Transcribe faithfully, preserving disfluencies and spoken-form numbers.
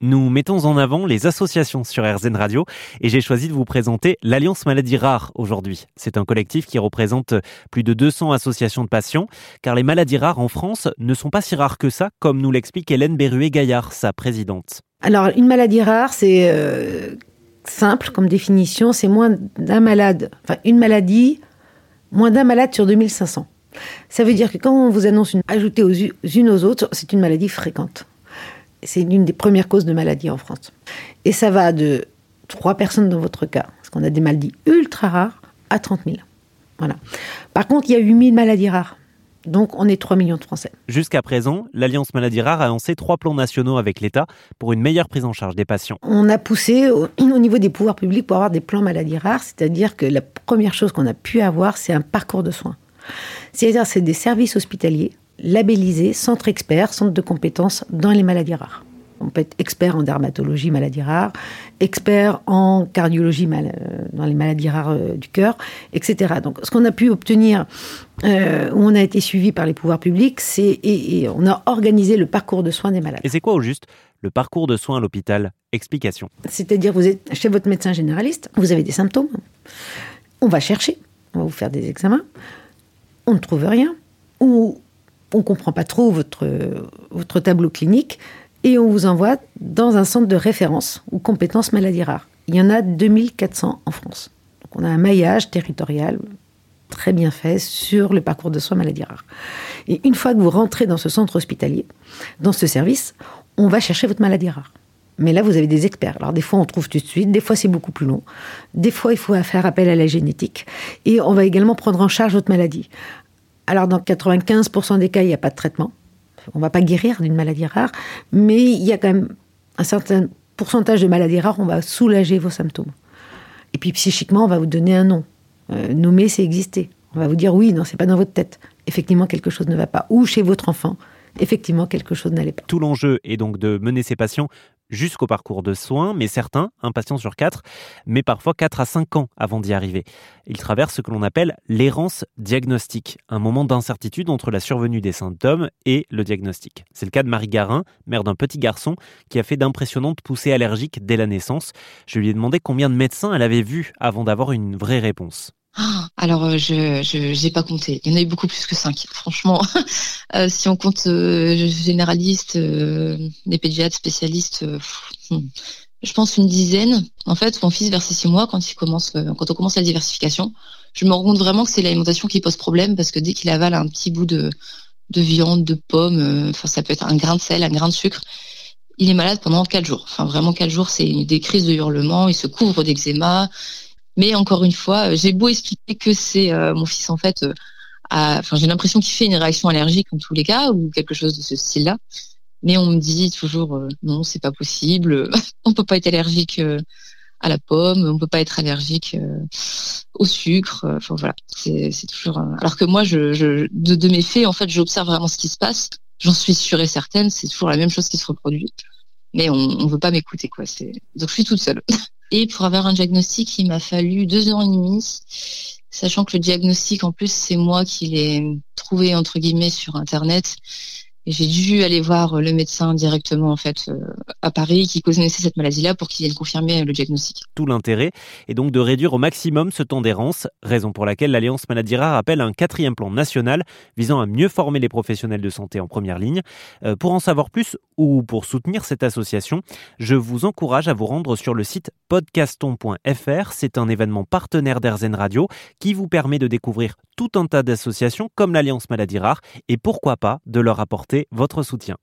Nous mettons en avant les associations sur AirZen Radio et j'ai choisi de vous présenter l'Alliance Maladies Rares aujourd'hui. C'est un collectif qui représente plus de deux cents associations de patients car les maladies rares en France ne sont pas si rares que ça, comme nous l'explique Hélène Berruet-Gaillard, sa présidente. Alors, une maladie rare, c'est euh, simple comme définition, c'est moins d'un malade, enfin une maladie, moins d'un malade sur deux mille cinq cents. Ça veut dire que quand on vous annonce une ajoutée aux unes aux autres, c'est une maladie fréquente. C'est l'une des premières causes de maladie en France. Et ça va de trois personnes dans votre cas, parce qu'on a des maladies ultra rares, à trente mille. Voilà. Par contre, il y a huit mille maladies rares. Donc, on est trois millions de Français. Jusqu'à présent, l'Alliance Maladies Rares a lancé trois plans nationaux avec l'État pour une meilleure prise en charge des patients. On a poussé au, au niveau des pouvoirs publics pour avoir des plans maladies rares. C'est-à-dire que la première chose qu'on a pu avoir, c'est un parcours de soins. C'est-à-dire que c'est des services hospitaliers labellisés, centre expert, centre de compétences dans les maladies rares. On peut être expert en dermatologie maladies rares, expert en cardiologie mal, dans les maladies rares euh, du cœur, et cetera. Donc, ce qu'on a pu obtenir, euh, où on a été suivi par les pouvoirs publics, c'est et, et on a organisé le parcours de soins des malades. Et c'est quoi au juste le parcours de soins à l'hôpital ? Explication. C'est-à-dire, vous êtes chez votre médecin généraliste, vous avez des symptômes, on va chercher, on va vous faire des examens, on ne trouve rien, ou on ne comprend pas trop votre, votre tableau clinique, et on vous envoie dans un centre de référence ou compétences maladies rares. Il y en a deux mille quatre cents en France. Donc on a un maillage territorial très bien fait sur le parcours de soins maladies rares. Et une fois que vous rentrez dans ce centre hospitalier, dans ce service, on va chercher votre maladie rare. Mais là, vous avez des experts. Alors, des fois, on trouve tout de suite. Des fois, c'est beaucoup plus long. Des fois, il faut faire appel à la génétique. Et on va également prendre en charge votre maladie. Alors, dans quatre-vingt-quinze pour cent des cas, il n'y a pas de traitement. On ne va pas guérir d'une maladie rare. Mais il y a quand même un certain pourcentage de maladies rares. On va soulager vos symptômes. Et puis, psychiquement, on va vous donner un nom. Euh, nommer, c'est exister. On va vous dire, oui, non, ce n'est pas dans votre tête. Effectivement, quelque chose ne va pas. Ou chez votre enfant, effectivement, quelque chose n'allait pas. Tout l'enjeu est donc de mener ces patients jusqu'au parcours de soins, mais certains, un patient sur quatre, mais parfois quatre à cinq ans avant d'y arriver. Ils traversent ce que l'on appelle l'errance diagnostique, un moment d'incertitude entre la survenue des symptômes et le diagnostic. C'est le cas de Marie Garin, mère d'un petit garçon qui a fait d'impressionnantes poussées allergiques dès la naissance. Je lui ai demandé combien de médecins elle avait vu avant d'avoir une vraie réponse. Alors, je, je j'ai pas compté. Il y en a eu beaucoup plus que cinq. Franchement, euh, si on compte euh, généralistes, euh, les pédiatres, spécialistes, euh, je pense une dizaine. En fait, mon fils, vers ses six mois, quand il commence, euh, quand on commence la diversification, je me rends compte vraiment que c'est l'alimentation qui pose problème parce que dès qu'il avale un petit bout de de viande, de pomme, enfin euh, ça peut être un grain de sel, un grain de sucre, il est malade pendant quatre jours. Enfin, vraiment quatre jours, c'est une, des crises de hurlements. Il se couvre d'eczéma. Mais encore une fois, j'ai beau expliquer que c'est euh, mon fils en fait, euh, a, enfin j'ai l'impression qu'il fait une réaction allergique en tous les cas ou quelque chose de ce style-là, mais on me dit toujours euh, non, c'est pas possible, on peut pas être allergique euh, à la pomme, on peut pas être allergique euh, au sucre, enfin voilà, c'est, c'est toujours. Euh... Alors que moi, je, je de, de mes faits en fait, j'observe vraiment ce qui se passe, j'en suis sûre et certaine, c'est toujours la même chose qui se reproduit, mais on, on veut pas m'écouter quoi, c'est donc je suis toute seule. Et pour avoir un diagnostic, il m'a fallu deux ans et demi, sachant que le diagnostic, en plus, c'est moi qui l'ai trouvé, entre guillemets, sur Internet. Et j'ai dû aller voir le médecin directement, en fait, à Paris, qui connaissait cette maladie-là, pour qu'il vienne confirmer le diagnostic. Tout l'intérêt est donc de réduire au maximum ce temps d'errance, raison pour laquelle l'Alliance Maladies Rares appelle à un quatrième plan national visant à mieux former les professionnels de santé en première ligne. Euh, pour en savoir plus, ou pour soutenir cette association, je vous encourage à vous rendre sur le site podcaston point f r. C'est un événement partenaire d'AirZen Radio qui vous permet de découvrir tout un tas d'associations comme l'Alliance Maladies Rares et pourquoi pas de leur apporter votre soutien.